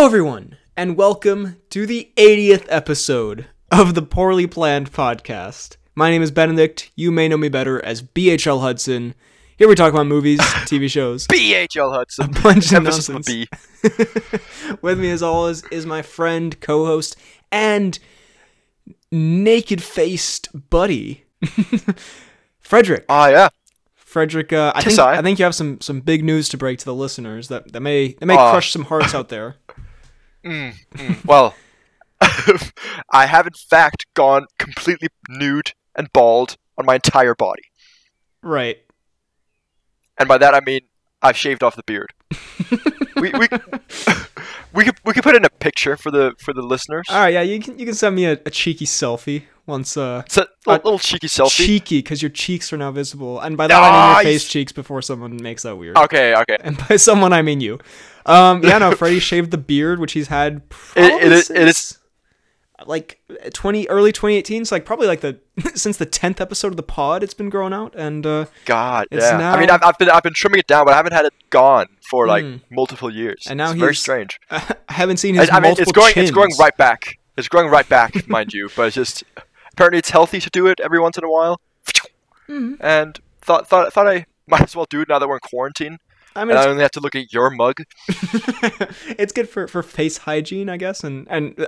Hello everyone, and welcome to the 80th episode of the Poorly Planned Podcast. My name is Benedict, you may know me better as BHL Hudson. Here we talk about movies, TV shows. BHL Hudson! A bunch of nonsense. With me as always is my friend, co-host, and naked-faced buddy, Frederick. Yeah. Frederick, I think you have some big news to break to the listeners that may crush some hearts out there. Well, I have in fact gone completely nude and bald on my entire body. Right. And by that I mean I've shaved off the beard. we could put in a picture for the listeners. All right, yeah, you can send me a cheeky selfie. It's a little cheeky selfie. Cheeky, because your cheeks are now visible. And by that I mean your face cheeks before someone makes that weird. Okay. And by someone I mean you. Freddy shaved the beard, which he's had like early 2018, so since the 10th episode of the pod it's been growing out, and now... I mean I've been trimming it down, but I haven't had it gone for multiple years. And now it's very strange. I haven't seen his it's growing right back. It's growing right back, mind you, but it's just apparently it's healthy to do it every once in a while. Mm-hmm. And thought I might as well do it now that we're in quarantine. I mean, I only have to look at your mug. It's good for face hygiene, I guess. And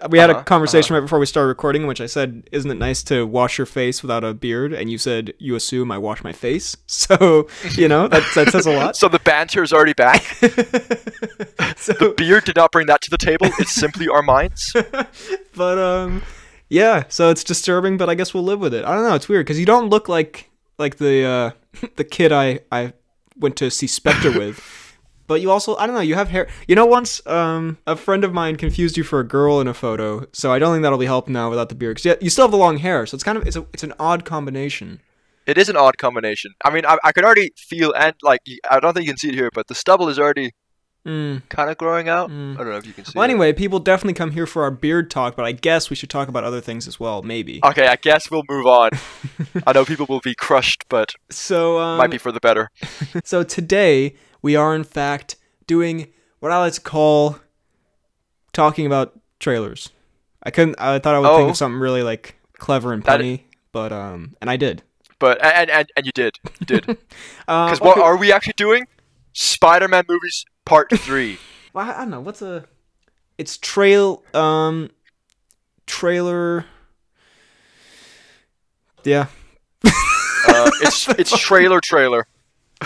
we had a conversation right before we started recording, in which I said, isn't it nice to wash your face without a beard? And you said, you assume I wash my face. So, that says a lot. So the banter is already back. The beard did not bring that to the table. It's simply our minds. But, yeah, so it's disturbing, but I guess we'll live with it. I don't know. It's weird because you don't look like the kid I went to see Spectre with, but you also, I don't know, you have hair. Once a friend of mine confused you for a girl in a photo, so I don't think that'll be helped now without the beard, because you still have the long hair, so it's kind of it's an odd combination. It is an odd combination. I mean, I could already feel, and I don't think you can see it here, but the stubble is already kind of growing out. I don't know if you can see it. Anyway, people definitely come here for our beard talk, but I guess we should talk about other things as well, maybe. Okay, I guess we'll move on. I know people will be crushed, but might be for the better. So today, we are in fact doing what I like to call talking about trailers. I thought I would think of something really clever and punny, but and I did. But and you did. You did. Because what are we actually doing? Spider-Man movies Part 3. Well, I don't know. It's trailer. Yeah. It's trailer.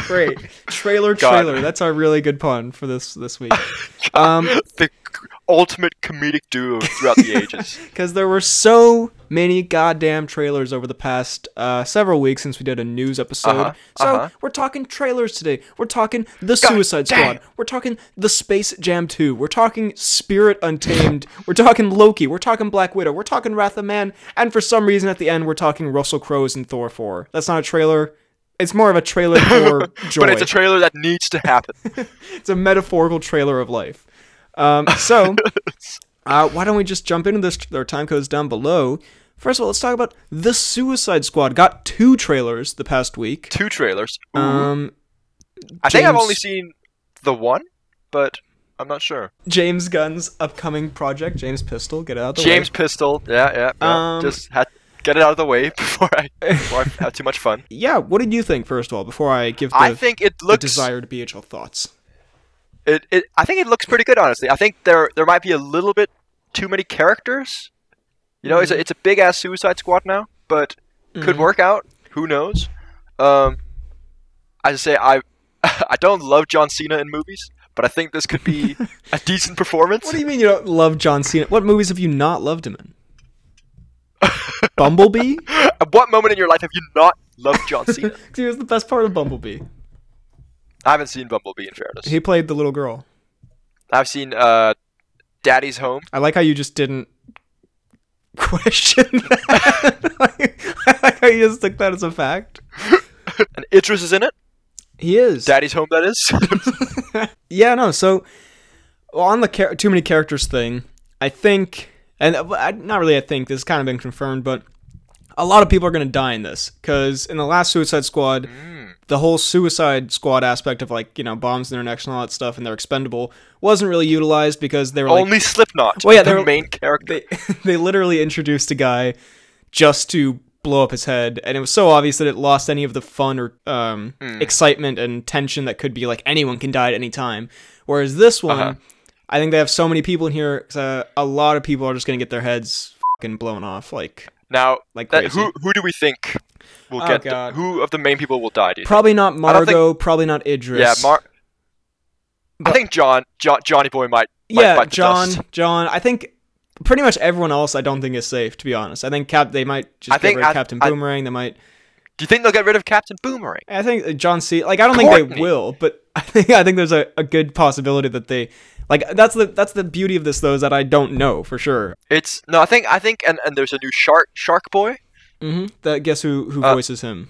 Great. Trailer. That's our really good pun for this week. The ultimate comedic duo throughout the ages. Because there were so many goddamn trailers over the past several weeks since we did a news episode. So we're talking trailers today. We're talking The Suicide Squad. We're talking The Space Jam 2. We're talking Spirit Untamed. We're talking Loki. We're talking Black Widow. We're talking Wrath of Man. And for some reason at the end, we're talking Russell Crowe's in Thor 4. That's not a trailer. It's more of a trailer for joy. But it's a trailer that needs to happen. It's a metaphorical trailer of life. Why don't we just jump into this? Our time code's down below. First of all, let's talk about The Suicide Squad. Got 2 trailers the past week. 2 trailers. Ooh. I think I've only seen the one, but I'm not sure. James Gunn's upcoming project, James Pistol. Get it out of the way. James Pistol. Yeah. Just had to get it out of the way before I have too much fun. Yeah. What did you think? First of all, before I give the desired BHL thoughts. I think it looks pretty good, honestly. I think there might be a little bit too many characters. It's a big-ass Suicide Squad now, but could work out. Who knows? I don't love John Cena in movies, but I think this could be a decent performance. What do you mean you don't love John Cena? What movies have you not loved him in? Bumblebee? At what moment in your life have you not loved John Cena? Because he was the best part of Bumblebee. I haven't seen Bumblebee, in fairness. He played the little girl. I've seen Daddy's Home. I like how you just didn't question that. I like how you just took that as a fact. And Idris is in it? He is. Daddy's Home, that is. Yeah, no, so on the too many characters thing, I think, and not really I think, this has kind of been confirmed, but a lot of people are going to die in this, because in the last Suicide Squad... the whole Suicide Squad aspect of, like, you know, bombs in their necks and all that stuff, and they're expendable, wasn't really utilized because they were like... Only Slipknot, well, yeah, the main character. They literally introduced a guy just to blow up his head, and it was so obvious that it lost any of the fun or excitement and tension that could be, like, anyone can die at any time. Whereas this one, I think they have so many people in here, 'cause, a lot of people are just going to get their heads fucking blown off, like... Now, like that, who do we think will get... who of the main people will die, do you Probably think? Not Margot, probably not Idris. Yeah, I think Johnny Boy might bite the dust. I think pretty much everyone else I don't think is safe, to be honest. I think they might just get rid of Captain Boomerang. They might... Do you think they'll get rid of Captain Boomerang? I think John Cena... Like, I don't think they will, but I think there's a good possibility that they... Like, that's the beauty of this, though, is that I don't know for sure. It's no, I think, and there's a new Shark Boy. Mm-hmm. That guess who voices him?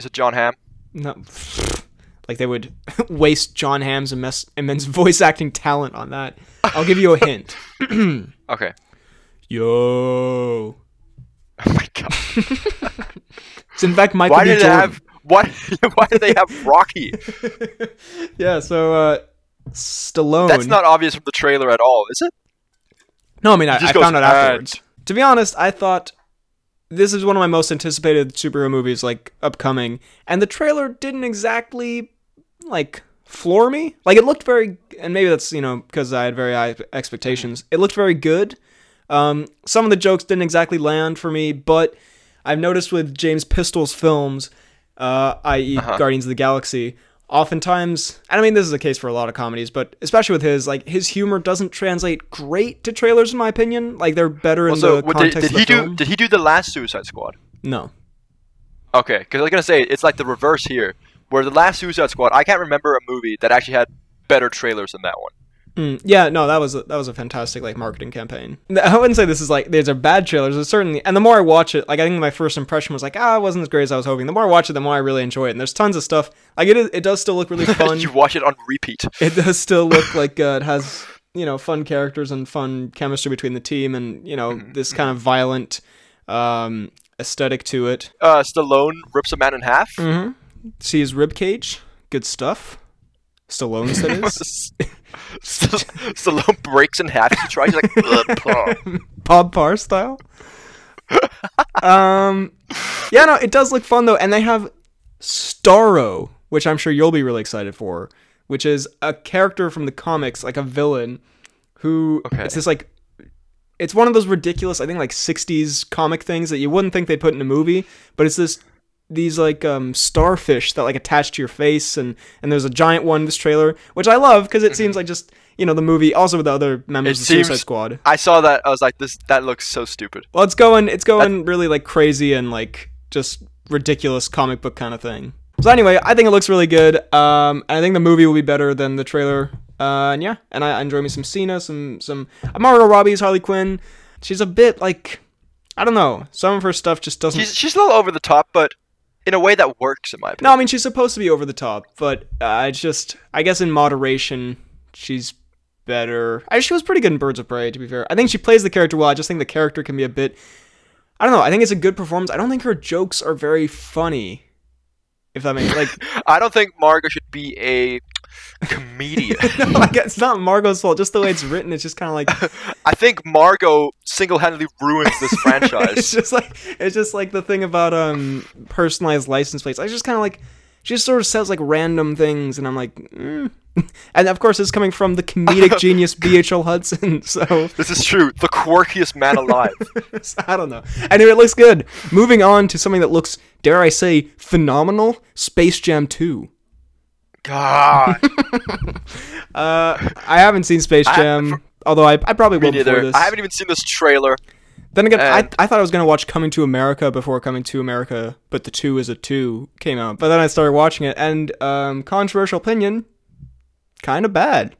Is it John Hamm? No, like they would waste John Hamm's immense voice acting talent on that. I'll give you a hint. Okay. Yo. Oh my god. It's in fact Michael B. Jordan. Why do they have Rocky? Yeah. So. Stallone. That's not obvious from the trailer at all, is it? No, I mean, I found out afterwards. To be honest, I thought this is one of my most anticipated superhero movies, like, upcoming, and the trailer didn't exactly, like, floor me. Like, it looked very, and maybe that's, you know, because I had very high expectations. It looked very good. Some of the jokes didn't exactly land for me, but I've noticed with James Pistol's films, i.e. Guardians of the Galaxy, oftentimes, and I mean this is the case for a lot of comedies, but especially with his, like, his humor doesn't translate great to trailers, in my opinion. Like, they're better in the context of the film. Did he do the last Suicide Squad? No. Okay, because I was going to say, it's like the reverse here, where the last Suicide Squad, I can't remember a movie that actually had better trailers than that one. Yeah, no, that was a fantastic, like, marketing campaign. I wouldn't say this is, like, these are bad trailers, it's certainly, and the more I watch it, like, I think my first impression was, like, it wasn't as great as I was hoping. The more I watch it, the more I really enjoy it, and there's tons of stuff, like, it does still look really fun. You watch it on repeat. It does still look like, it has, you know, fun characters and fun chemistry between the team, and, you know, this kind of violent, aesthetic to it. Stallone rips a man in half. Mm-hmm. See his ribcage. Good stuff. Stallone's that is. Stallone breaks in half. He tries, like, Bob Parr style. Yeah, no, it does look fun though, and they have Starro, which I'm sure you'll be really excited for, which is a character from the comics, like a villain, who it's this, like, it's one of those ridiculous, I think, like, 60s comic things that you wouldn't think they'd put in a movie, but it's these, like, starfish that, like, attach to your face, and there's a giant one in this trailer, which I love, because it seems like just, you know, the movie, also with the other members of the Suicide Squad. I saw that, I was like, that looks so stupid. Well, it's going really, like, crazy and, like, just ridiculous comic book kind of thing. So anyway, I think it looks really good, and I think the movie will be better than the trailer, and I enjoy me some Cena, some Margot Robbie's Harley Quinn. She's a bit, like, I don't know, some of her stuff just doesn't... She's a little over the top, but... in a way that works, in my opinion. No, I mean, she's supposed to be over the top, but it's just, I guess in moderation, she's better. She was pretty good in Birds of Prey, to be fair. I think she plays the character well. I just think the character can be a bit, I don't know, I think it's a good performance. I don't think her jokes are very funny, if that makes sense. Like, I don't think Margot should be a comedian. No, like, it's not Margot's fault. Just the way it's written, it's just kind of like... I think Margot single-handedly ruins this franchise. It's just like the thing about personalized license plates. I just kind of like... She just sort of says, like, random things, and I'm like... And of course, it's coming from the comedic genius B.H.L. Hudson, so... This is true. The quirkiest man alive. I don't know. Anyway, it looks good. Moving on to something that looks, dare I say, phenomenal. Space Jam 2. God. I haven't seen Space Jam, although I probably will before this. I haven't even seen this trailer. Then again, I thought I was going to watch Coming to America before Coming to America, but the 2 is a 2 came out. But then I started watching it, and controversial opinion, kind of bad.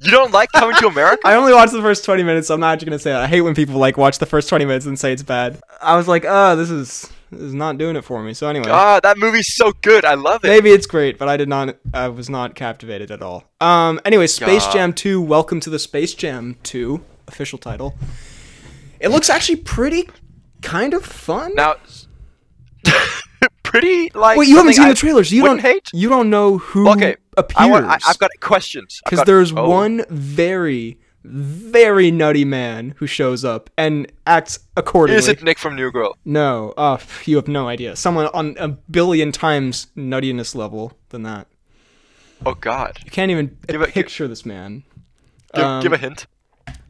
You don't like Coming to America? I only watched the first 20 minutes, so I'm not actually going to say that. I hate when people, like, watch the first 20 minutes and say it's bad. I was like, this is not doing it for me. So anyway. That movie's so good. I love it. Maybe it's great, but I was not captivated at all. Anyway, Space Jam 2, Welcome to the Space Jam 2, official title. It looks actually pretty kind of fun. Now, pretty like. Well, you haven't seen the trailers. So you don't hate. You don't know who appears. I've got questions because there's one very nutty man who shows up and acts accordingly. Is it Nick from New Girl? No, you have no idea. Someone on a billion times nuttiness level than that. Oh God! You can't even picture this man. Give a hint.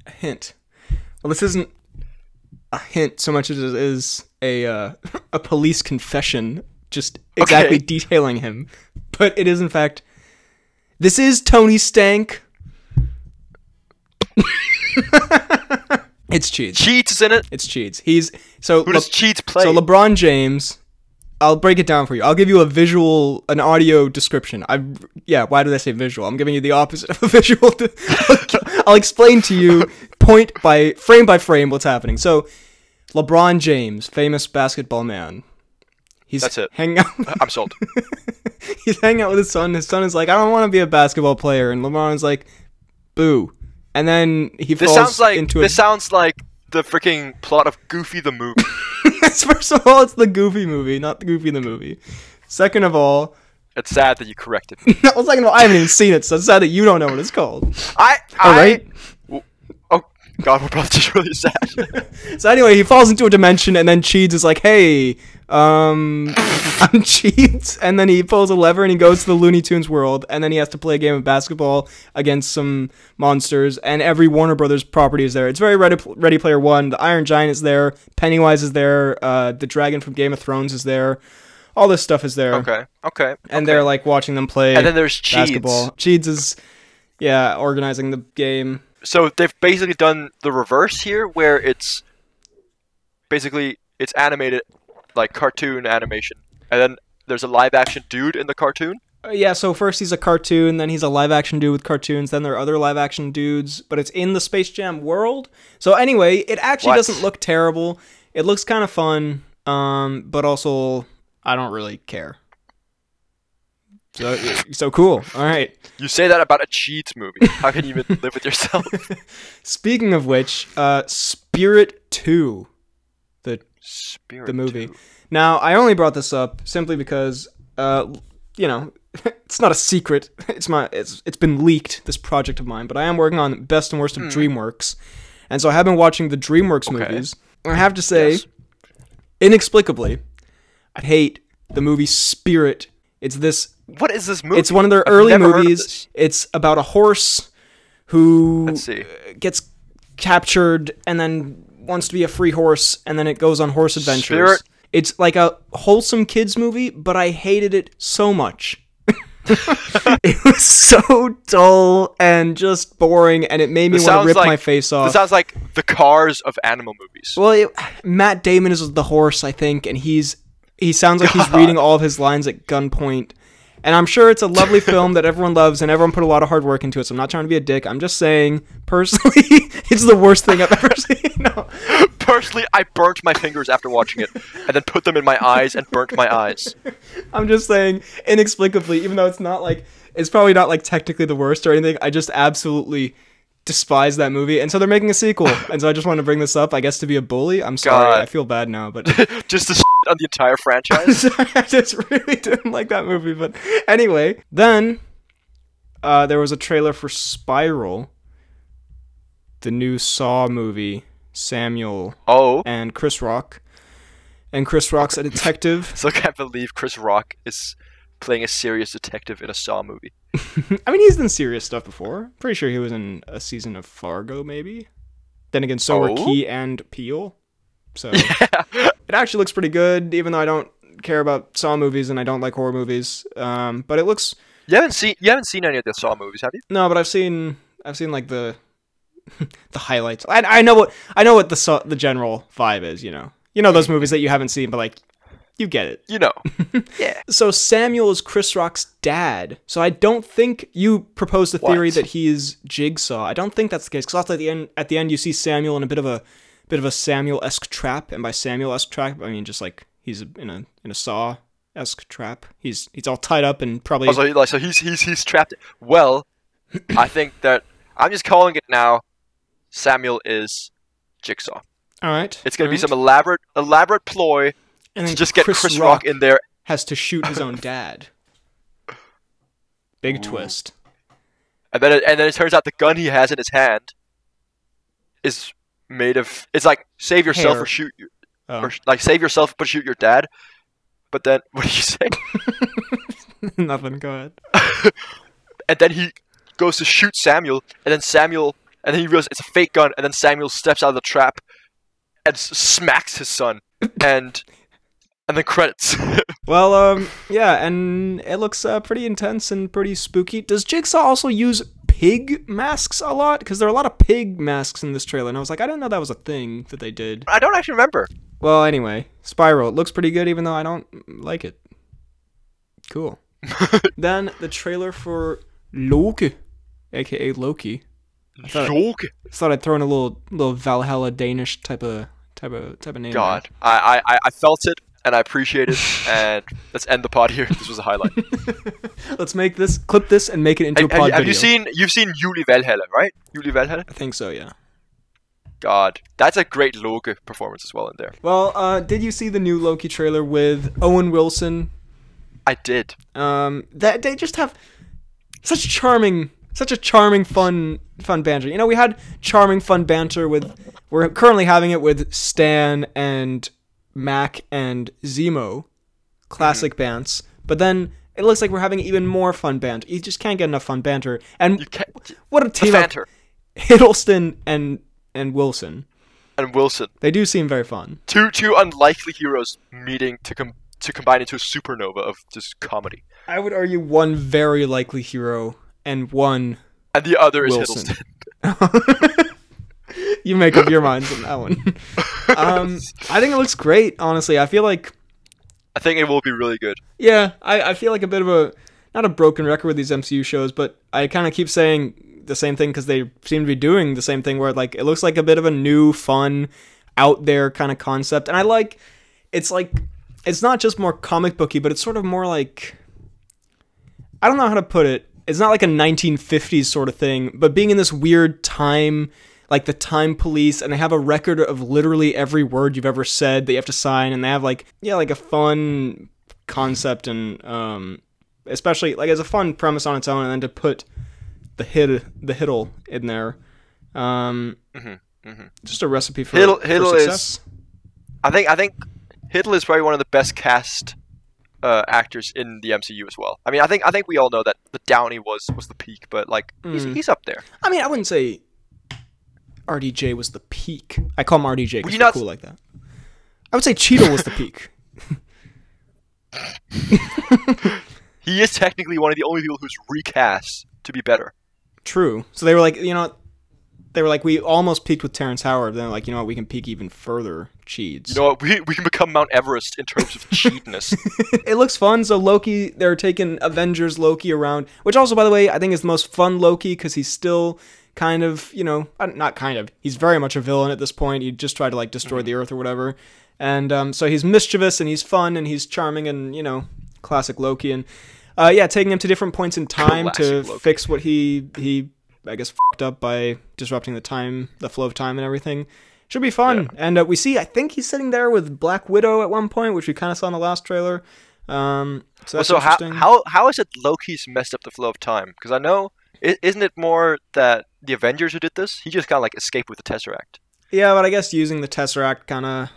A hint. Well, this isn't a hint so much as it is a police confession, just exactly detailing him. But it is, in fact, this is Tony Stank. It's Cheats. Cheats is in it. It's Cheats. Who does Cheats play? So LeBron James. I'll break it down for you. I'll give you an audio description. Why did I say visual? I'm giving you the opposite of a visual. I'll explain to you frame by frame what's happening. So, LeBron James, famous basketball man. That's it. Hanging out. I'm sold. He's hanging out with his son. His son is like, I don't want to be a basketball player. And LeBron's like, boo. And then This sounds like the freaking plot of Goofy the movie. First of all, it's the Goofy movie, not the Goofy in the movie. Second of all... It's sad that you corrected me. No, second of all, I haven't even seen it, so it's sad that you don't know what it's called. Oh, God, we're both just really sad. So anyway, he falls into a dimension, and then Cheeds is like, hey, I'm Cheeds. And then he pulls a lever, and he goes to the Looney Tunes world, and then he has to play a game of basketball against some monsters, and every Warner Brothers property is there. It's very Ready Player One. The Iron Giant is there. Pennywise is there. The dragon from Game of Thrones is there. All this stuff is there. Okay. And they're, like, watching them play basketball. And then there's Cheeds. Cheeds is, organizing the game. So they've basically done the reverse here, where it's basically it's animated, like cartoon animation, and then there's a live action dude in the cartoon. So first he's a cartoon, then he's a live action dude with cartoons, then there are other live action dudes, but it's in the Space Jam world. So anyway, it actually doesn't look terrible. It looks kind of fun, but also I don't really care. So cool. All right. You say that about a Cheats movie. How can you even live with yourself? Speaking of which, Spirit 2, the movie. 2. Now, I only brought this up simply because, it's not a secret. It's been leaked, this project of mine, but I am working on Best and Worst of DreamWorks. And so I have been watching the DreamWorks movies. And I have to say, inexplicably, I'd hate the movie Spirit. It's this... What is this movie? It's one of their early movies. It's about a horse who gets captured and then wants to be a free horse, and then it goes on horse adventures. Spirit. It's like a wholesome kids movie, but I hated it so much. It was so dull and just boring, and it made me want to rip my face off. This sounds like the Cars of animal movies. Well, Matt Damon is the horse, I think, and he sounds like he's reading all of his lines at gunpoint. And I'm sure it's a lovely film that everyone loves and everyone put a lot of hard work into it, so I'm not trying to be a dick. I'm just saying, personally, it's the worst thing I've ever seen. No. Personally, I burnt my fingers after watching it and then put them in my eyes and burnt my eyes. I'm just saying, inexplicably, even though it's probably not like technically the worst or anything, I just absolutely despise that movie. And so they're making a sequel. And so I just want to bring this up, I guess, to be a bully. I'm sorry. God. I feel bad now, but... just the on the entire franchise. I just really didn't like that movie, but anyway, then there was a trailer for Spiral, the new Saw movie, and Chris Rock. And Chris Rock's a detective. So I can't believe Chris Rock is playing a serious detective in a Saw movie. I mean, he's done serious stuff before. Pretty sure he was in a season of Fargo, maybe. Then again, so were Key and Peele. So it actually looks pretty good, even though I don't care about Saw movies and I don't like horror movies. But it looks. You haven't seen any of the Saw movies, have you? No, but I've seen like the the highlights. I know what the general vibe is. You know those movies that you haven't seen, but like you get it. You know. Yeah. So Samuel is Chris Rock's dad. So I don't think you proposed the theory that he is Jigsaw. I don't think that's the case because also at the end you see Samuel in a bit of a Samuel-esque trap, and by Samuel-esque trap, I mean just like he's in a Saw-esque trap. He's all tied up and probably. Oh, so he's trapped. Well, I think that I'm just calling it now. Samuel is Jigsaw. All right. It's gonna be some elaborate ploy and to just get Chris Rock in there has to shoot his own dad. Big twist. And then it turns out the gun he has in his hand is made of... It's like, save yourself or shoot you. Oh. Or, like, save yourself but shoot your dad. But then... What did you say? Nothing, go ahead. And then he goes to shoot Samuel, and then Samuel... And then he realizes it's a fake gun, and then Samuel steps out of the trap and smacks his son. And then credits. Well, yeah, and it looks pretty intense and pretty spooky. Does Jigsaw also use pig masks a lot? Because there are a lot of pig masks in this trailer, and I was like, I didn't know that was a thing that they did. I don't actually remember. Well, anyway, Spiral. It looks pretty good, even though I don't like it. Cool. Then the trailer for Loki, a.k.a. Loki. I thought I'd throw in a little Valhalla Danish type of name. God, I felt it and I appreciate it. And let's end the pod here. This was a highlight. Let's make this, clip this, and make it into a pod video. You've seen Juli Valhalla, right? Juli Valhalla. I think so. Yeah. God, that's a great Loki performance as well in there. Well, did you see the new Loki trailer with Owen Wilson? I did. That they just have such charming. Such a charming, fun banter. You know, we had charming, fun banter with... We're currently having it with Stan and Mac and Zemo. Classic bants. But then it looks like we're having even more fun banter. You just can't get enough fun banter. And what a team up. Hiddleston and Wilson. And Wilson. They do seem very fun. Two unlikely heroes meeting to combine into a supernova of just comedy. I would argue one very likely hero... And one... And the other is Wilson. Hiddleston. You make up your minds on that one. I think it looks great, honestly. I think it will be really good. Yeah, I feel like a bit of a... Not a broken record with these MCU shows, but I kind of keep saying the same thing because they seem to be doing the same thing where like it looks like a bit of a new, fun, out-there kind of concept. And I like... It's like... It's not just more comic booky, but it's sort of more like... I don't know how to put it. It's not like a 1950s sort of thing, but being in this weird time, like the time police, and they have a record of literally every word you've ever said that you have to sign, and they have like a fun concept, and especially like as a fun premise on its own, and then to put the Hiddle in there, just a recipe for, Hiddle for success. I think Hiddle is probably one of the best cast. Actors in the MCU as well. I mean, I think we all know that the Downey was the peak, but like he's up there. I mean, I wouldn't say RDJ was the peak. I call him RDJ because he's cool like that. I would say Cheadle was the peak. He is technically one of the only people who's recast to be better. True. So they were like, you know, we almost peaked with Terrence Howard. Then like, you know what, we can peak even further. Cheats. You know what, we can become Mount Everest in terms of cheatness. It looks fun. So Loki, they're taking Avengers Loki around, which also, by the way, I think is the most fun Loki because he's still kind of, you know, not kind of, he's very much a villain at this point. He just tried to like destroy the Earth or whatever. And so he's mischievous and he's fun and he's charming and, you know, classic Loki. And yeah, taking him to different points in time classic to Loki. Fix what he I guess fucked up by disrupting the flow of time and everything. Should be fun. Yeah. And we see, I think he's sitting there with Black Widow at one point, which we kind of saw in the last trailer. So that's interesting. How is it Loki's messed up the flow of time? Because I know, isn't it more that the Avengers who did this? He just kind of like escaped with the Tesseract. Yeah, but I guess using the Tesseract kind of...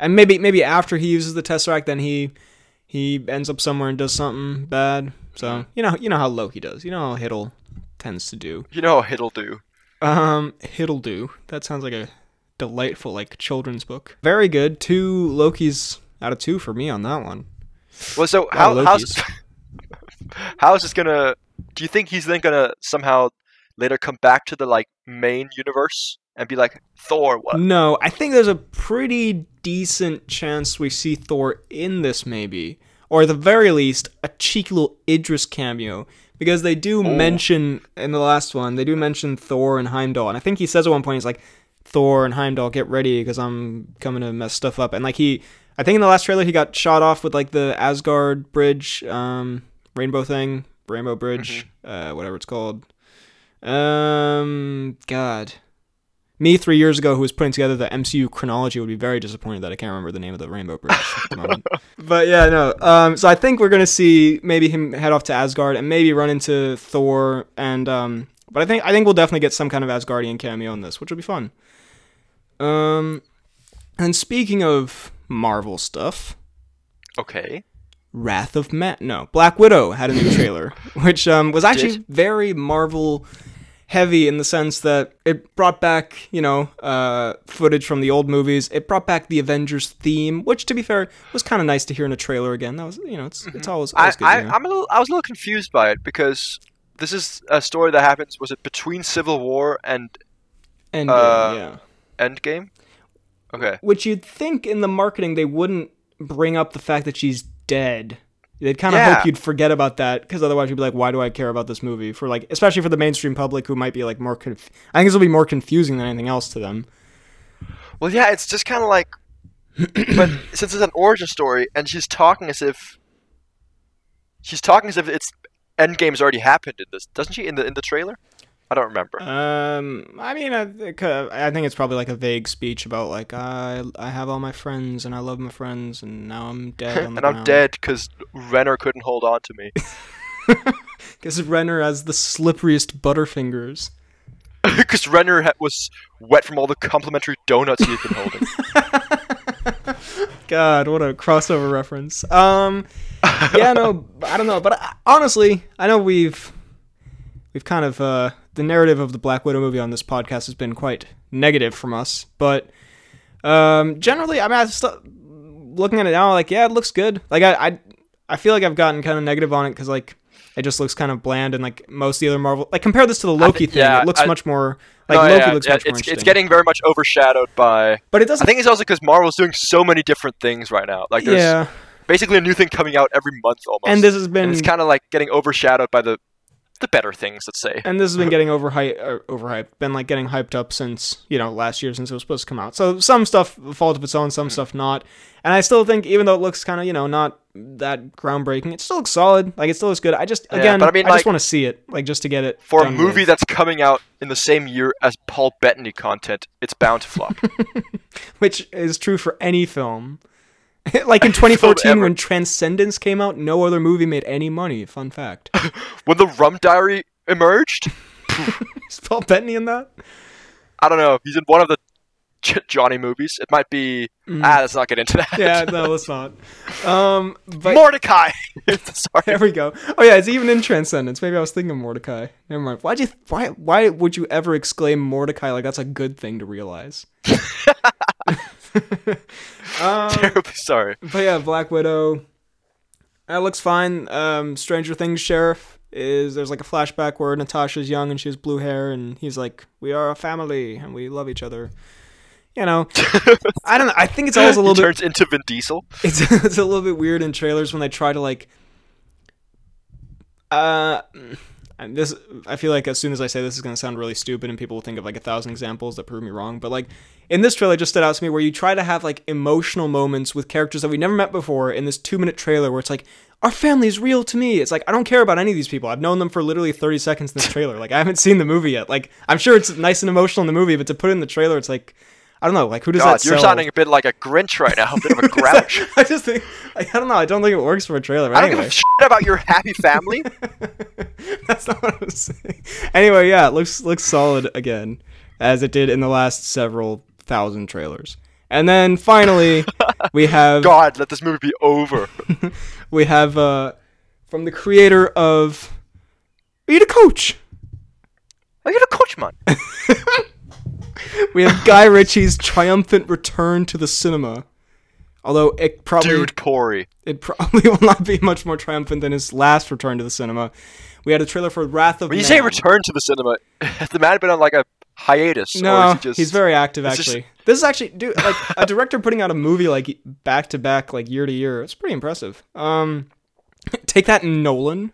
And maybe after he uses the Tesseract, then he ends up somewhere and does something bad. So, you know how Loki does. You know how Hiddle... tends to do. You know what Hiddle do. Hiddle do. That sounds like a delightful, like, children's book. Very good. 2 Lokis out of 2 for me on that one. Well, so how's this gonna... Do you think he's then gonna somehow later come back to the, like, main universe and be like, Thor, what? No, I think there's a pretty decent chance we see Thor in this, maybe. Or at the very least, a cheeky little Idris cameo. Because they do mention, in the last one, they do mention Thor and Heimdall. And I think he says at one point, he's like, Thor and Heimdall, get ready, because I'm coming to mess stuff up. And, like, I think in the last trailer, he got shot off with, like, the Asgard Bridge, Rainbow Bridge, whatever it's called. God. me 3 years ago who was putting together the MCU chronology would be very disappointed that I can't remember the name of the Rainbow Bridge at the moment. But yeah, no. So I think we're going to see maybe him head off to Asgard and maybe run into Thor. And but I think we'll definitely get some kind of Asgardian cameo in this, which will be fun. And speaking of Marvel stuff. Okay. Wrath of Man. No, Black Widow had a new trailer, which was actually very Marvel heavy in the sense that it brought back, footage from the old movies. It brought back the Avengers theme, which, to be fair, was kind of nice to hear in a trailer again. That was, it's always good. I was a little confused by it because this is a story that happens. Was it between Civil War and Endgame? Endgame. Okay. Which you'd think in the marketing they wouldn't bring up the fact that she's dead. They'd kind of hope you'd forget about that, because otherwise you'd be like, why do I care about this movie? For like, especially for the mainstream public who might be like more... I think this will be more confusing than anything else to them. Well, yeah, it's just kind of like... but since it's an origin story, and she's talking as if it's Endgame's already happened in this, doesn't she? In the trailer, I don't remember. I think it's probably like a vague speech about like I have all my friends and I love my friends and now I'm dead. On the ground. I'm dead because Renner couldn't hold on to me. Because Renner has the slipperiest butterfingers. Because Renner was wet from all the complimentary donuts he'd been holding. God, what a crossover reference. I don't know. But honestly, I know we've kind of the narrative of the Black Widow movie on this podcast has been quite negative from us, but generally, I mean, looking at it now, like, yeah, it looks good. Like, I feel like I've gotten kind of negative on it because, like, it just looks kind of bland, and like most of the other Marvel, like, compare this to the Loki thing. Yeah, it looks much more like Loki looks much more interesting. It's getting very much overshadowed by. But it doesn't. I think it's also because Marvel's doing so many different things right now. Like, there's basically a new thing coming out every month almost. And this has been. And it's kind of like getting overshadowed by the better things, let's say. And this has been getting getting hyped up since, last year, since it was supposed to come out. So some stuff falls of its own, some stuff not. And I still think, even though it looks kind of, not that groundbreaking, it still looks solid. Like, it still looks good. I just, I just want to see it, like, just to get it. For a movie that's coming out in the same year as Paul Bettany content, it's bound to flop. Which is true for any film. Like in 2014, when Transcendence came out, no other movie made any money. Fun fact. When the Rum Diary emerged? Is Paul Bettany in that? I don't know. He's in one of the Johnny movies. It might be... let's not get into that. Yeah, no, let's not. Mordecai! Sorry. There we go. Oh yeah, it's even in Transcendence. Maybe I was thinking of Mordecai. Never mind. Why would you ever exclaim Mordecai like that's a good thing to realize? Terribly sorry. But yeah, Black Widow. That looks fine. Stranger Things Sheriff there's like a flashback where Natasha's young and she has blue hair and he's like, we are a family and we love each other. I don't know. I think it's always a little bit... turns into Vin Diesel. It's a little bit weird in trailers when they try to like... And this, I feel like as soon as I say this is going to sound really stupid and people will think of like 1,000 examples that prove me wrong. But like in this trailer, it just stood out to me where you try to have like emotional moments with characters that we never met before in this 2-minute trailer where it's like, our family is real to me. It's like, I don't care about any of these people. I've known them for literally 30 seconds in this trailer. Like I haven't seen the movie yet. Like I'm sure it's nice and emotional in the movie, but to put it in the trailer, it's like, I don't know. Like who does that sell? You're sounding a bit like a Grinch right now. A bit of a grouch. I just think, I don't know. I don't think it works for a trailer. I don't give a shit about your happy family. That's not what I was saying. Anyway, yeah, it looks solid again, as it did in the last several thousand trailers. And then finally, we have... God, let this movie be over. We have from the creator of... Are you the coach? Are you the coach, man? We have Guy Ritchie's triumphant return to the cinema. Although it probably... Dude, Corey. It probably will not be much more triumphant than his last return to the cinema. We had a trailer for Wrath of Man. When you say return to the cinema, has the man been on like a hiatus? No, or he's very active actually. This is actually... Dude, like a director putting out a movie like back-to-back, like year-to-year. It's pretty impressive. Take that, Nolan.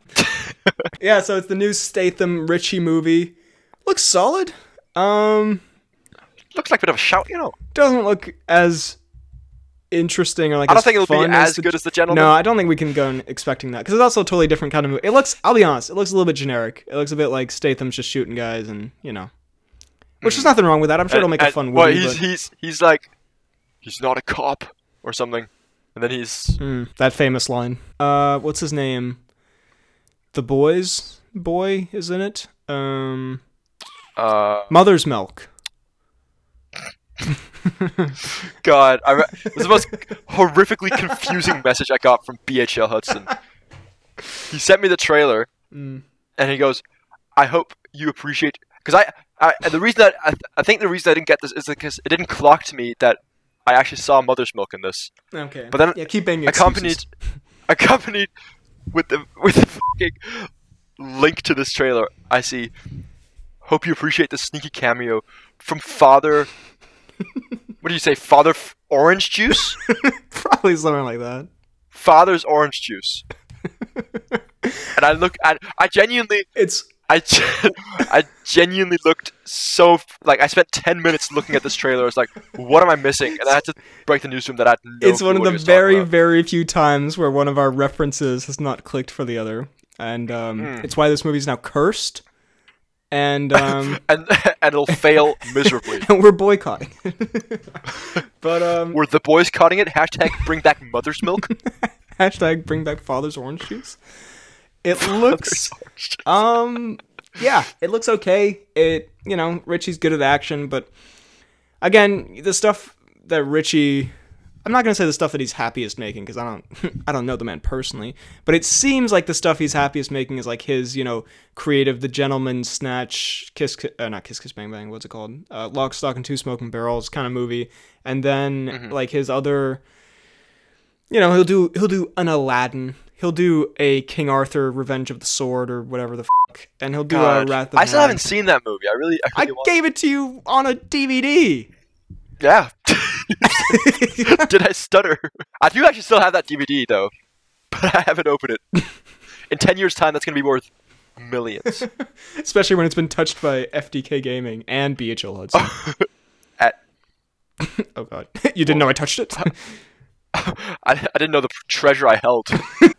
Yeah, so it's the new Statham Ritchie movie. Looks solid. Looks like a bit of a shout, Doesn't look as interesting or like. I don't think it'll be as good as The Gentleman. No, I don't think we can go in expecting that because it's also a totally different kind of movie. It looks, I'll be honest, it looks a little bit generic. It looks a bit like Statham's just shooting guys and Which is nothing wrong with that. I'm sure it'll make a fun movie. Well, he's like, he's not a cop or something. And then he's... that famous line. What's his name? The Boys boy is in it. Mother's Milk. God, it was the most horrifically confusing message I got from BHL Hudson. He sent me the trailer, and he goes, I hope you appreciate... Because the reason I didn't get this is because it didn't clock to me that I actually saw Mother's Milk in this. Okay. But then keep banging excuses. Accompanied with the fucking link to this trailer, I see, hope you appreciate the sneaky cameo from Father... What do you say? Father Orange Juice? Probably something like that. Father's Orange Juice. And I looked... I genuinely... It's... I genuinely looked so... Like, I spent 10 minutes looking at this trailer. I was like, what am I missing? And I had to break the news to him that I had no It's one of the very, very few times where one of our references has not clicked for the other. And it's why this movie's now cursed. And and it'll fail miserably. And we're boycotting it. But, were the boys cutting it? Hashtag bring back Mother's Milk. Hashtag bring back Father's Orange Juice. It looks, it looks okay. It, Richie's good at action, but again, the stuff that Richie, I'm not going to say the stuff that he's happiest making, because I don't know the man personally, but it seems like the stuff he's happiest making is like his, creative, The Gentleman, Snatch, Kiss Bang Bang, what's it called? Lock, Stock, and Two Smoking Barrels kind of movie. And then like his other, he'll do an Aladdin. He'll do a King Arthur Revenge of the Sword or whatever the fuck, and he'll do a Wrath of the Hand. I still haven't seen that movie. I gave it to you on a DVD. Yeah. Did I stutter? I do actually still have that DVD though, but I haven't opened it. In 10 years' time, that's going to be worth millions. Especially when it's been touched by FDK Gaming and BHL Hudson. Oh god. You didn't know I touched it? I didn't know the treasure I held.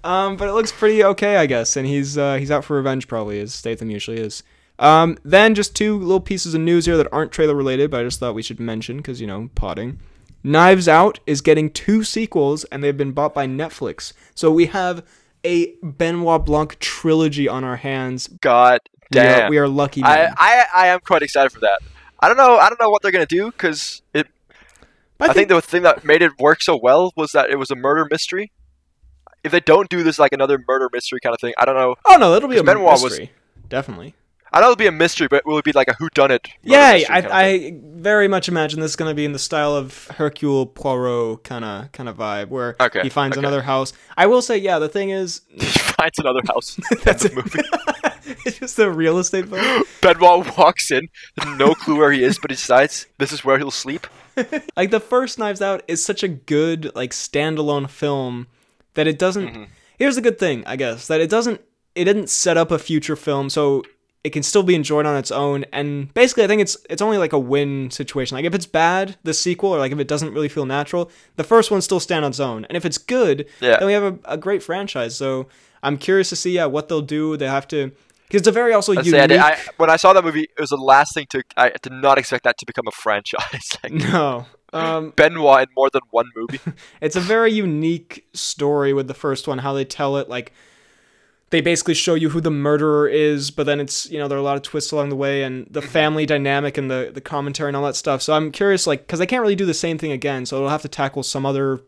But it looks pretty okay, I guess. And he's out for revenge, probably, as Statham usually is. Then just two little pieces of news here that aren't trailer related, but I just thought we should mention because potting. Knives Out is getting two sequels, and they've been bought by Netflix. So we have a Benoit Blanc trilogy on our hands. God damn, we are lucky. Man. I am quite excited for that. I don't know what they're gonna do because it. But I think the thing that made it work so well was that it was a murder mystery. If they don't do this, like another murder mystery kind of thing, I don't know. Oh no, it'll be a mystery. Definitely. I know it'll be a mystery, but will it be like a whodunit? Yeah, I very much imagine this is going to be in the style of Hercule Poirot kind of vibe, where he finds another house. I will say, the thing is, he finds another house. That's a movie. It's just a real estate film. Benoit walks in, no clue where he is, but he decides this is where he'll sleep. Like, the first Knives Out is such a good, standalone film that it doesn't... Here's the good thing, I guess, that it didn't set up a future film, so it can still be enjoyed on its own, and basically I think it's only, a win situation. Like, if it's bad, the sequel, or, if it doesn't really feel natural, the first one still stands on its own, and if it's good, then we have a great franchise, so I'm curious to see, what they'll do. They have to... Because it's a very unique... when I saw that movie, it was the last thing I did not expect that to become a franchise. No. Benoit in more than one movie. It's a very unique story with the first one, how they tell it, they basically show you who the murderer is, but then it's, there are a lot of twists along the way, and the family dynamic and the commentary and all that stuff. So I'm curious, because they can't really do the same thing again, so it'll have to tackle some other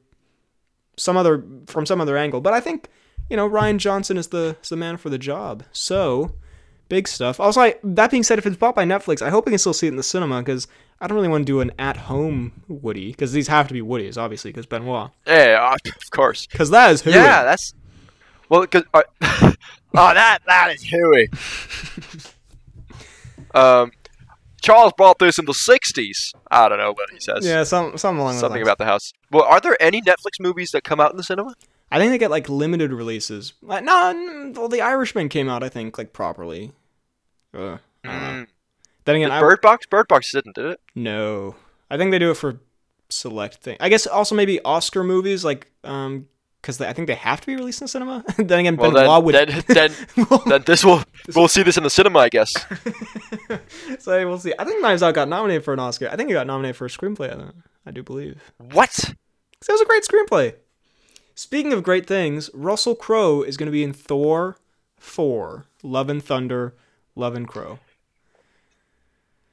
angle. But I think... Rian Johnson is the man for the job. So, big stuff. Also, that being said, if it's bought by Netflix, I hope I can still see it in the cinema, because I don't really want to do an at-home Woody, because these have to be Woodies, obviously, because Benoit. Yeah, of course. Because that is Huey. Yeah, that's... Well, because... that is Huey. Charles brought this in the 60s. I don't know what he says. Yeah, something along those lines. Something about the house. Well, are there any Netflix movies that come out in the cinema? I think they get, limited releases. The Irishman came out, I think, properly. Then again, Bird Box didn't, did it? No. I think they do it for select things. I guess also maybe Oscar movies, because I think they have to be released in cinema. Then again, well, Benoit would. Then we'll see this in the cinema, I guess. So we'll see. I think Knives Out got nominated for an Oscar. I think it got nominated for a screenplay. I do believe. What? Because it was a great screenplay. Speaking of great things, Russell Crowe is going to be in Thor 4: Love and Thunder, Love and Crow.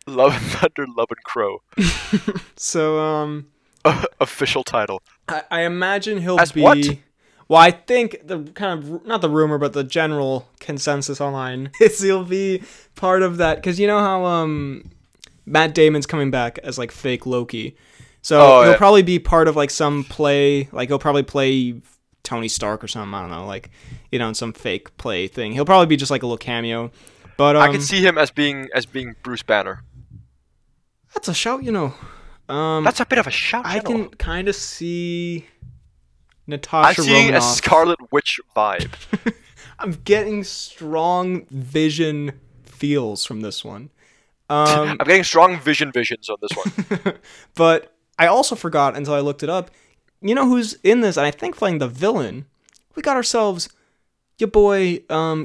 Love and Thunder, Love and Crow. So, official title. I imagine he'll be... What? Well, I think the kind of... Not the rumor, but the general consensus online is he'll be part of that. Because you know how Matt Damon's coming back as, like, fake Loki. So he'll probably be part of, like, some play... Like, he'll probably play Tony Stark or something. I don't know. Like, you know, in some fake play thing. He'll probably be just, like, a little cameo. But I could see him as being Bruce Banner. That's a shout, you know. That's a bit of a shout. I can kind of see Natasha Romanoff. I'm seeing a Scarlet Witch vibe. I'm getting strong vision feels from this one. I'm getting strong visions on this one. But I also forgot until I looked it up. You know who's in this, and I think playing the villain? We got ourselves your boy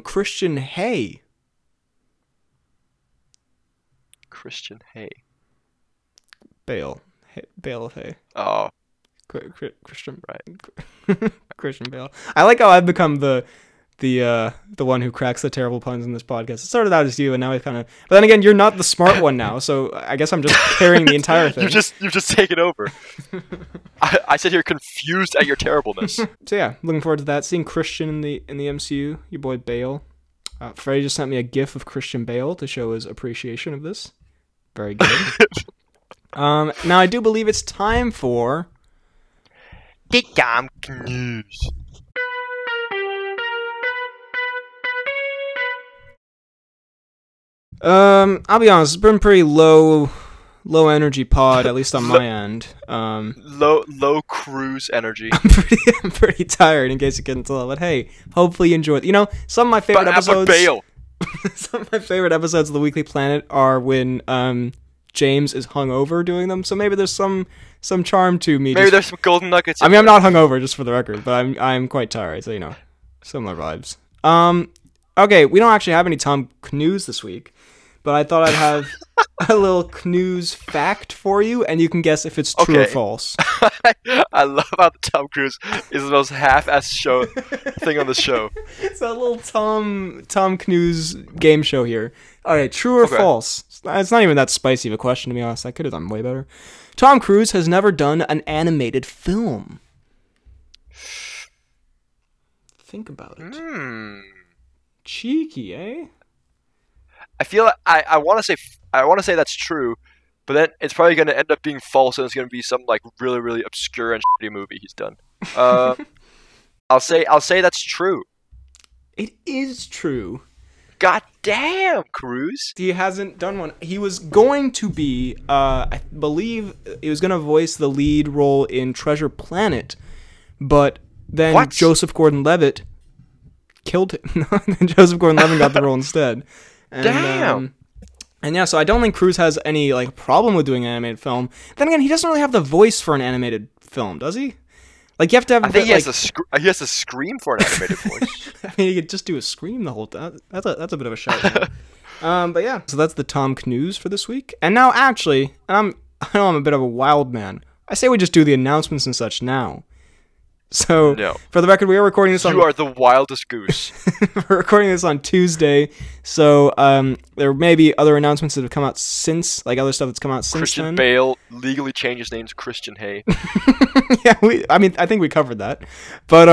Christian Hay. Christian Hay. Bale of Hay. Oh. Christian, right. Christian Bale. I like how I've become the one who cracks the terrible puns in this podcast. It started out as you, and now I kind of... But then again, you're not the smart one now, so I guess I'm just carrying the entire thing. You've just taken over. I sit here confused at your terribleness. So yeah, looking forward to that. Seeing Christian in the MCU, your boy Bale. Freddie just sent me a gif of Christian Bale to show his appreciation of this. Very good. Now I do believe it's time for the Dumb News. I'll be honest, it's been pretty low energy pod, at least on my end. Low cruise energy. I'm pretty tired, in case you couldn't tell. But hey, hopefully you enjoyed. You know, some of my favorite episodes. Some of my favorite episodes of the Weekly Planet are when James is hungover doing them, so maybe there's some charm to me. Maybe there's some golden nuggets. I mean, I'm not hungover, just for the record, but I'm quite tired, so you know, similar vibes. Okay, we don't actually have any Tom Cnews this week, but I thought I'd have a little Cnews fact for you, and you can guess if it's true or false. I love how the Tom Cruise is the most half-assed show thing on the show. It's a little Tom Cnews game show here. All right, true or false? It's not even that spicy of a question, to be honest. I could have done way better. Tom Cruise has never done an animated film. Think about it. Cheeky, eh? I feel like I want to say that's true, but then it's probably going to end up being false, and it's going to be some like really, really obscure and shitty movie he's done. I'll say that's true. It is true. God damn, Cruise. He hasn't done one. He was going to be, I believe, he was going to voice the lead role in Treasure Planet, but then what? Joseph Gordon-Levitt killed him. Joseph Gordon-Levitt got the role instead. And, damn. And yeah, so I don't think Cruise has any like problem with doing an animated film. Then again, he doesn't really have the voice for an animated film, does he? Like you have to have. I think he has to scream for an animated voice. I mean, he could just do a scream the whole time. That's a bit of a shout. But yeah, so that's the Tom Cnews for this week. And now, actually, I know I'm a bit of a wild man. I say we just do the announcements and such now. So, for the record, we are recording this on... You are the wildest goose. We're recording this on Tuesday, so there may be other announcements that have come out since, like other stuff that's come out since Christian then. Bale legally changed his name to Christian Hay. Yeah, I think we covered that. But,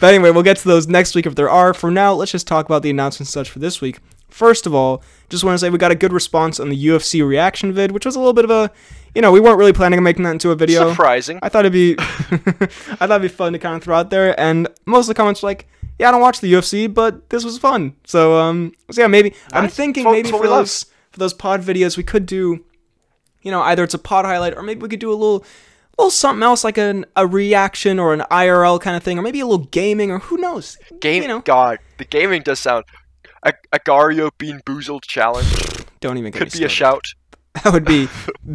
but anyway, we'll get to those next week if there are. For now, let's just talk about the announcements and such for this week. First of all, just want to say we got a good response on the UFC reaction vid, which was a little bit of a, you know, we weren't really planning on making that into a video. Surprising. I thought it'd be fun to kind of throw out there, and most of the comments were like, yeah, I don't watch the UFC, but this was fun. So, yeah, maybe, nice. I'm thinking maybe for those pod videos, we could do, you know, either it's a pod highlight, or maybe we could do a little something else, like a reaction or an IRL kind of thing, or maybe a little gaming, or who knows? You know. God, the gaming does sound... A Gario Bean Boozled challenge. Don't even get me started. Could be a shout. That would be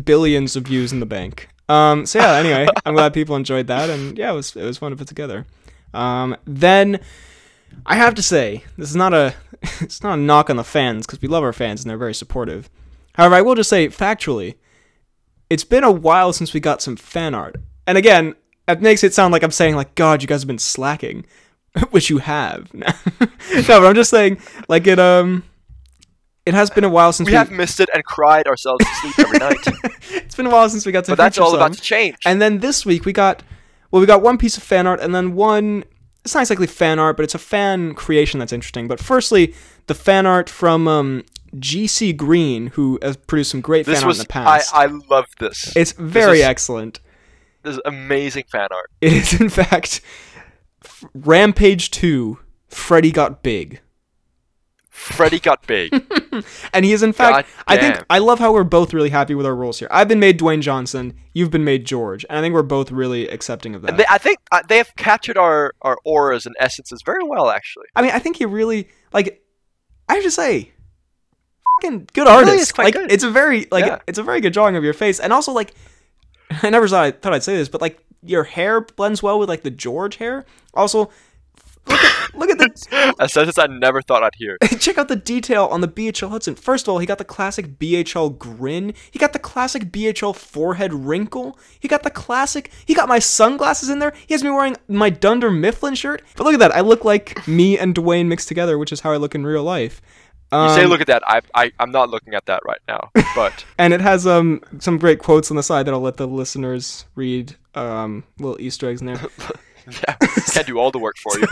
billions of views in the bank. So yeah, anyway, I'm glad people enjoyed that, and yeah, it was fun to put together. Then I have to say, it's not a knock on the fans, because we love our fans and they're very supportive. However, I will just say factually, it's been a while since we got some fan art. And again, it makes it sound like I'm saying, like, God, you guys have been slacking, which you have. No, but I'm just saying, like, it has been a while since we have missed it and cried ourselves to sleep every night. It's been a while since we got to. But that's all about to change. And then this week we got one piece of fan art, and then one. It's not exactly fan art, but it's a fan creation that's interesting. But firstly, the fan art from GC Green, who has produced some great fan art in the past. I love this. It's very excellent. This is amazing fan art. It is, in fact, Rampage 2, Freddy Got Big. Freddy got big. And he is, in fact, I think I love how we're both really happy with our roles here. I've been made Dwayne Johnson. You've been made George. And I think we're both really accepting of that. I think they have captured our auras and essences very well, actually. I mean, I think he really, like, I have to say, fucking good artist. Really is quite good. It's a very good drawing of your face. And also, like, I never thought I'd say this, but, like, your hair blends well with, like, the George hair. Also, look at the a sentence I never thought I'd hear. Check out the detail on the BHL Hudson. First of all, he got the classic BHL grin. He got the classic BHL forehead wrinkle. He got my sunglasses in there. He has me wearing my Dunder Mifflin shirt. But look at that. I look like me and Dwayne mixed together, which is how I look in real life. You say look at that. I'm not looking at that right now. But and it has some great quotes on the side that I'll let the listeners read. Little Easter eggs in there. Yeah, can do all the work for you.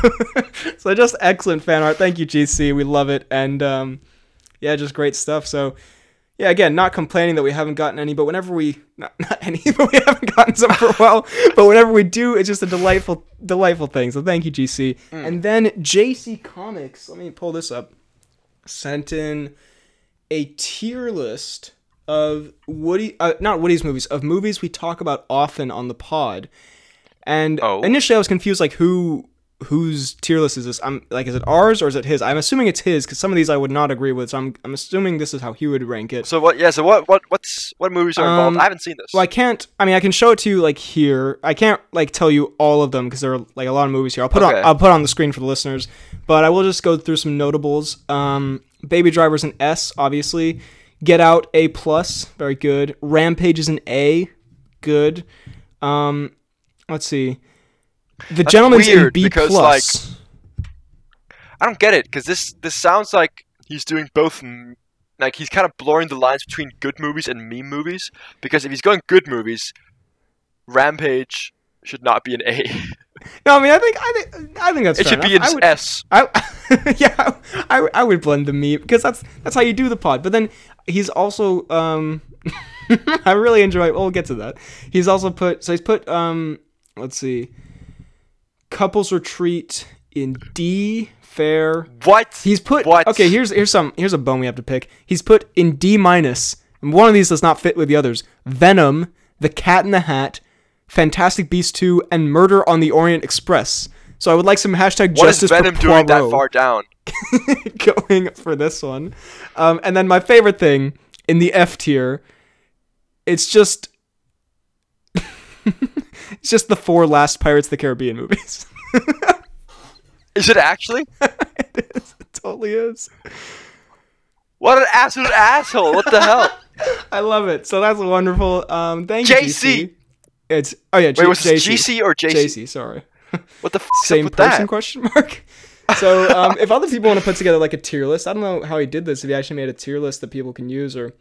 So just excellent fan art. Thank you, GC. We love it. And yeah, just great stuff. So yeah, again, not complaining that we haven't gotten any, but whenever we we haven't gotten some for a while. But whenever we do, it's just a delightful thing. So thank you, GC. And then JC Comics, let me pull this up, sent in a tier list of movies we talk about often on the pod. And initially I was confused, like, whose tier list is this? I'm like, is it ours or is it his? I'm assuming it's his, because some of these I would not agree with, so I'm assuming this is how he would rank it. So what? Yeah. So what movies are involved? I haven't seen this. Well, I can show it to you, like, here. I can't, like, tell you all of them because there are, like, a lot of movies here. I'll put on the screen for the listeners, but I will just go through some notables. Baby Driver's an S, obviously. Get Out, A+, very good. Rampage is an A, good. Let's see. The Gentleman's in B+. Because, like, I don't get it, because this sounds like he's doing both. Like, he's kind of blurring the lines between good movies and meme movies, because if he's going good movies, Rampage should not be an A. No, I mean, I think that's fair enough. It should be an S. Yeah, I would blend the meme, because that's how you do the pod. But then he's also I really enjoy. We'll get to that. He's also put. So he's put. Let's see. Couples Retreat in D. Fair. What? He's put. What? Okay, here's a bone we have to pick. He's put in D-, and one of these does not fit with the others. Venom, The Cat in the Hat, Fantastic Beasts 2, and Murder on the Orient Express. So I would like some hashtag what justice for Venom doing that far down? Going for this one. And then my favorite thing in the F tier, it's just. It's just the 4 last Pirates of the Caribbean movies. Is it actually? It is. It totally is. What an absolute asshole. What the hell? I love it. So that's wonderful. Thank you, JC. It's, oh yeah, wait, was this GC or JC? JC, sorry. What the f*** same up with person, that? Question mark? So if other people want to put together, like, a tier list, I don't know how he did this, if he actually made a tier list that people can use, or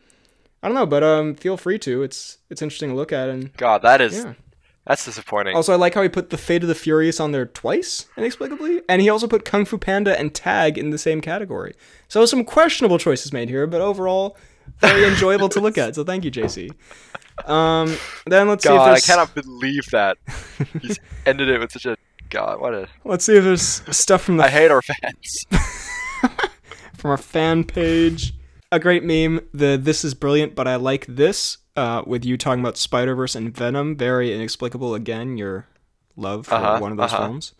I don't know, but feel free to. It's interesting to look at. And God, that is... Yeah. That's disappointing. Also, I like how he put The Fate of the Furious on there twice, inexplicably. And he also put Kung Fu Panda and Tag in the same category. So some questionable choices made here, but overall, very enjoyable to look at. So thank you, JC. Then let's see if there's... I cannot believe that. He's ended it with such a... God, what a... Let's see if there's stuff from the... I hate our fans. From our fan page. A great meme, This is brilliant, but I like this. With you talking about Spider-Verse and Venom, very inexplicable, again, your love for one of those films.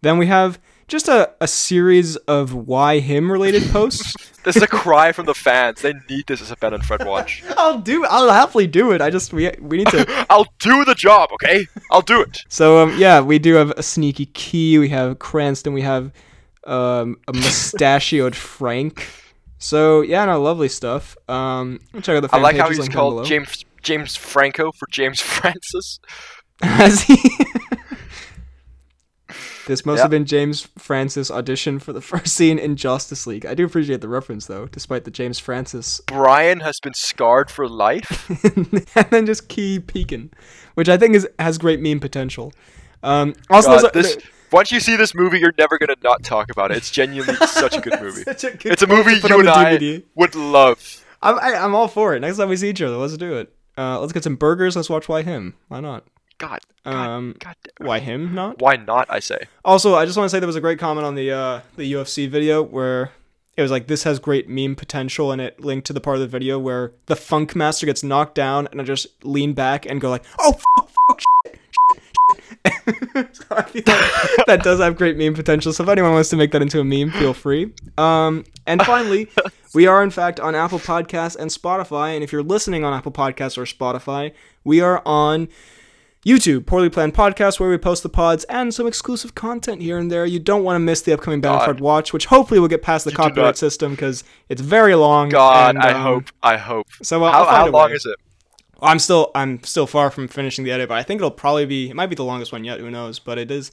Then we have just a series of why him related posts. This is a cry from the fans. They need this as a Ben and Fred watch. I'll happily do it. We need to. I'll do the job, okay? I'll do it. So we do have a sneaky Key. We have Cranston. We have a mustachioed Frank. So lovely stuff. Check out the fan I like pages, how he's called below. James Franco for James Francis. Has he? This must have been James Francis' audition for the first scene in Justice League. I do appreciate the reference, though, despite the James Francis. Brian has been scarred for life. And then just Key Pekin, which I think has great meme potential. Once you see this movie, you're never going to not talk about it. It's genuinely such a good movie. It's a movie you and I would love. I'm all for it. Next time we see each other, let's do it. Let's get some burgers. Let's watch Why Him? Why not? God, why him not? Why not, I say. Also, I just want to say there was a great comment on the UFC video where it was like, this has great meme potential, and it linked to the part of the video where the Funk Master gets knocked down, and I just lean back and go like, oh, shit. Sorry, that does have great meme potential, so if anyone wants to make that into a meme, feel free. And finally, we are in fact on Apple Podcasts and Spotify, and if you're listening on Apple Podcasts or Spotify, we are on YouTube, Poorly Planned Podcast, where we post the pods and some exclusive content here and there. You don't want to miss the upcoming Ben and Fred Watch, which hopefully will get past the copyright system because it's very long. God, and, I hope. So how long is it? I'm still far from finishing the edit, but I think it might be the longest one yet. Who knows? But it is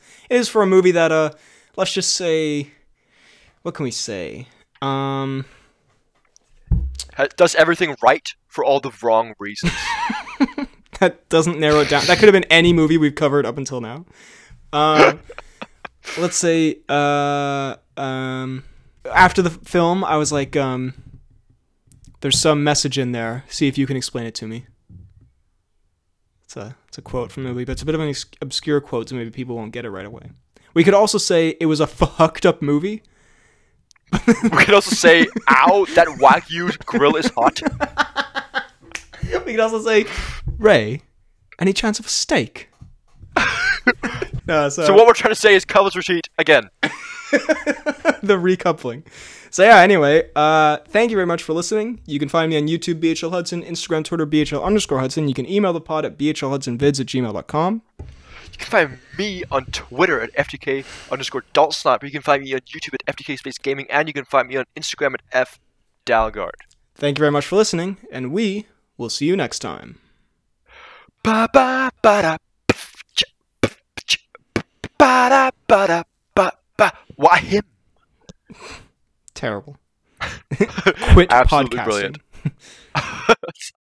for a movie that let's just say, what can we say? Does everything right for all the wrong reasons. That doesn't narrow it down. That could have been any movie we've covered up until now. Let's say after the film, I was like, "There's some message in there. See if you can explain it to me." It's a quote from the movie, but it's a bit of an obscure quote, so maybe people won't get it right away. We could also say it was a fucked up movie. We could also say, "Ow, that Wagyu grill is hot." We could also say, Ray, any chance of a steak? So what we're trying to say is coverage receipt again. The recoupling. So anyway, thank you very much for listening. You can find me on YouTube, BHL Hudson, Instagram, Twitter, BHL_Hudson. You can email the pod at BHLHudsonVids@gmail.com. You can find me on Twitter at FTK_Dalsnap. You can find me on YouTube at FTK_Gaming, and you can find me on Instagram at FDalgard. Thank you very much for listening, and we'll see you next time. Ba ba ba da ba da ba ba. Why him? Terrible. Quit podcasting. Absolutely brilliant.